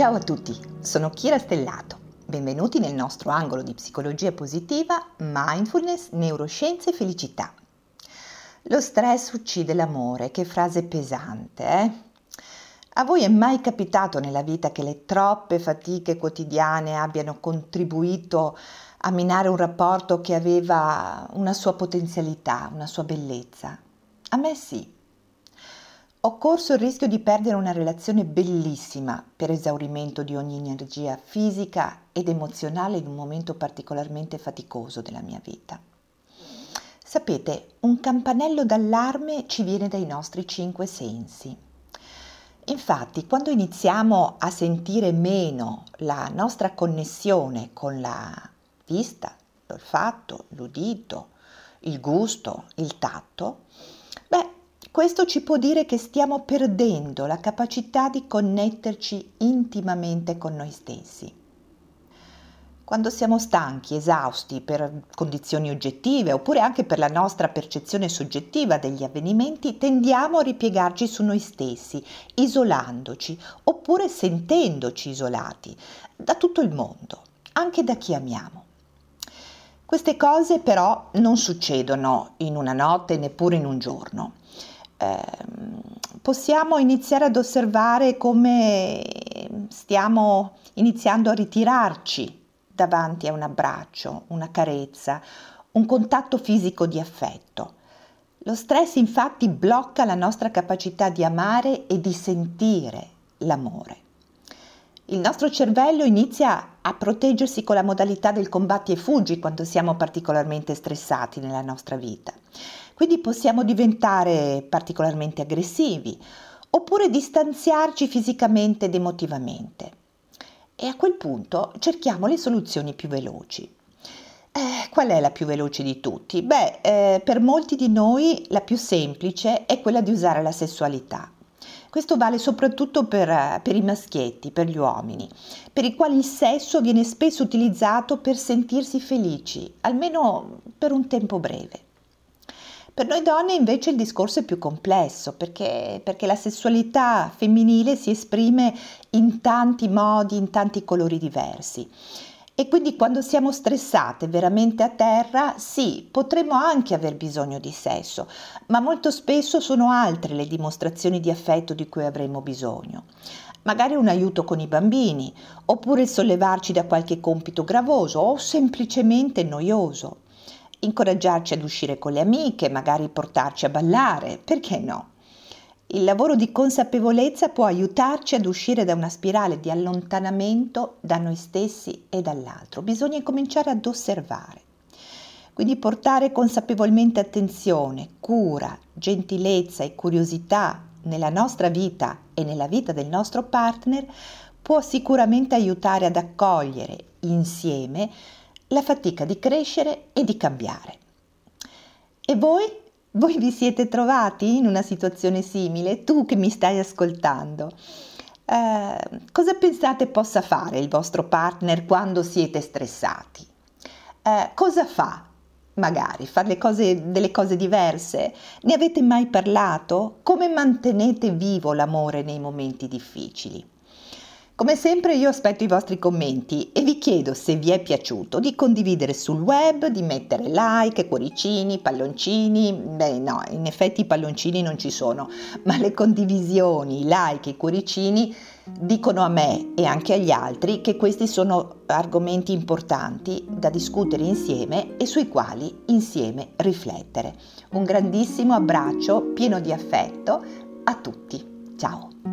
Ciao a tutti, sono Kira Stellato. Benvenuti nel nostro angolo di psicologia positiva, mindfulness, neuroscienze e felicità. Lo stress uccide l'amore, che frase pesante, eh? A voi è mai capitato nella vita che le troppe fatiche quotidiane abbiano contribuito a minare un rapporto che aveva una sua potenzialità, una sua bellezza? A me sì. Ho corso il rischio di perdere una relazione bellissima per esaurimento di ogni energia fisica ed emozionale in un momento particolarmente faticoso della mia vita. Sapete, un campanello d'allarme ci viene dai nostri 5 sensi. Infatti, quando iniziamo a sentire meno la nostra connessione con la vista, l'olfatto, l'udito, il gusto, il tatto, questo ci può dire che stiamo perdendo la capacità di connetterci intimamente con noi stessi. Quando siamo stanchi, esausti per condizioni oggettive oppure anche per la nostra percezione soggettiva degli avvenimenti, tendiamo a ripiegarci su noi stessi, isolandoci oppure sentendoci isolati da tutto il mondo, anche da chi amiamo. Queste cose però non succedono in una notte, neppure in un giorno. Possiamo iniziare ad osservare come stiamo iniziando a ritirarci davanti a un abbraccio, una carezza, un contatto fisico di affetto. Lo stress infatti blocca la nostra capacità di amare e di sentire l'amore. Il nostro cervello inizia a proteggersi con la modalità del combatti e fuggi quando siamo particolarmente stressati nella nostra vita. Quindi possiamo diventare particolarmente aggressivi oppure distanziarci fisicamente ed emotivamente. E a quel punto cerchiamo le soluzioni più veloci. Qual è la più veloce di tutti? Per molti di noi la più semplice è quella di usare la sessualità. Questo vale soprattutto per i maschietti, per gli uomini, per i quali il sesso viene spesso utilizzato per sentirsi felici, almeno per un tempo breve. Per noi donne invece il discorso è più complesso perché la sessualità femminile si esprime in tanti modi, in tanti colori diversi e quindi quando siamo stressate veramente a terra, sì, potremmo anche aver bisogno di sesso, ma molto spesso sono altre le dimostrazioni di affetto di cui avremmo bisogno. Magari un aiuto con i bambini, oppure il sollevarci da qualche compito gravoso o semplicemente noioso. Incoraggiarci ad uscire con le amiche, magari portarci a ballare, perché no? Il lavoro di consapevolezza può aiutarci ad uscire da una spirale di allontanamento da noi stessi e dall'altro. Bisogna cominciare ad osservare. Quindi portare consapevolmente attenzione, cura, gentilezza e curiosità nella nostra vita e nella vita del nostro partner può sicuramente aiutare ad accogliere insieme la fatica di crescere e di cambiare. E voi? Voi vi siete trovati in una situazione simile? Tu che mi stai ascoltando, cosa pensate possa fare il vostro partner quando siete stressati? Cosa fa? Magari fa delle cose diverse? Ne avete mai parlato? Come mantenete vivo l'amore nei momenti difficili? Come sempre io aspetto i vostri commenti e vi chiedo, se vi è piaciuto, di condividere sul web, di mettere like, cuoricini, palloncini. No, in effetti i palloncini non ci sono, ma le condivisioni, i like, i cuoricini dicono a me e anche agli altri che questi sono argomenti importanti da discutere insieme e sui quali insieme riflettere. Un grandissimo abbraccio pieno di affetto a tutti. Ciao!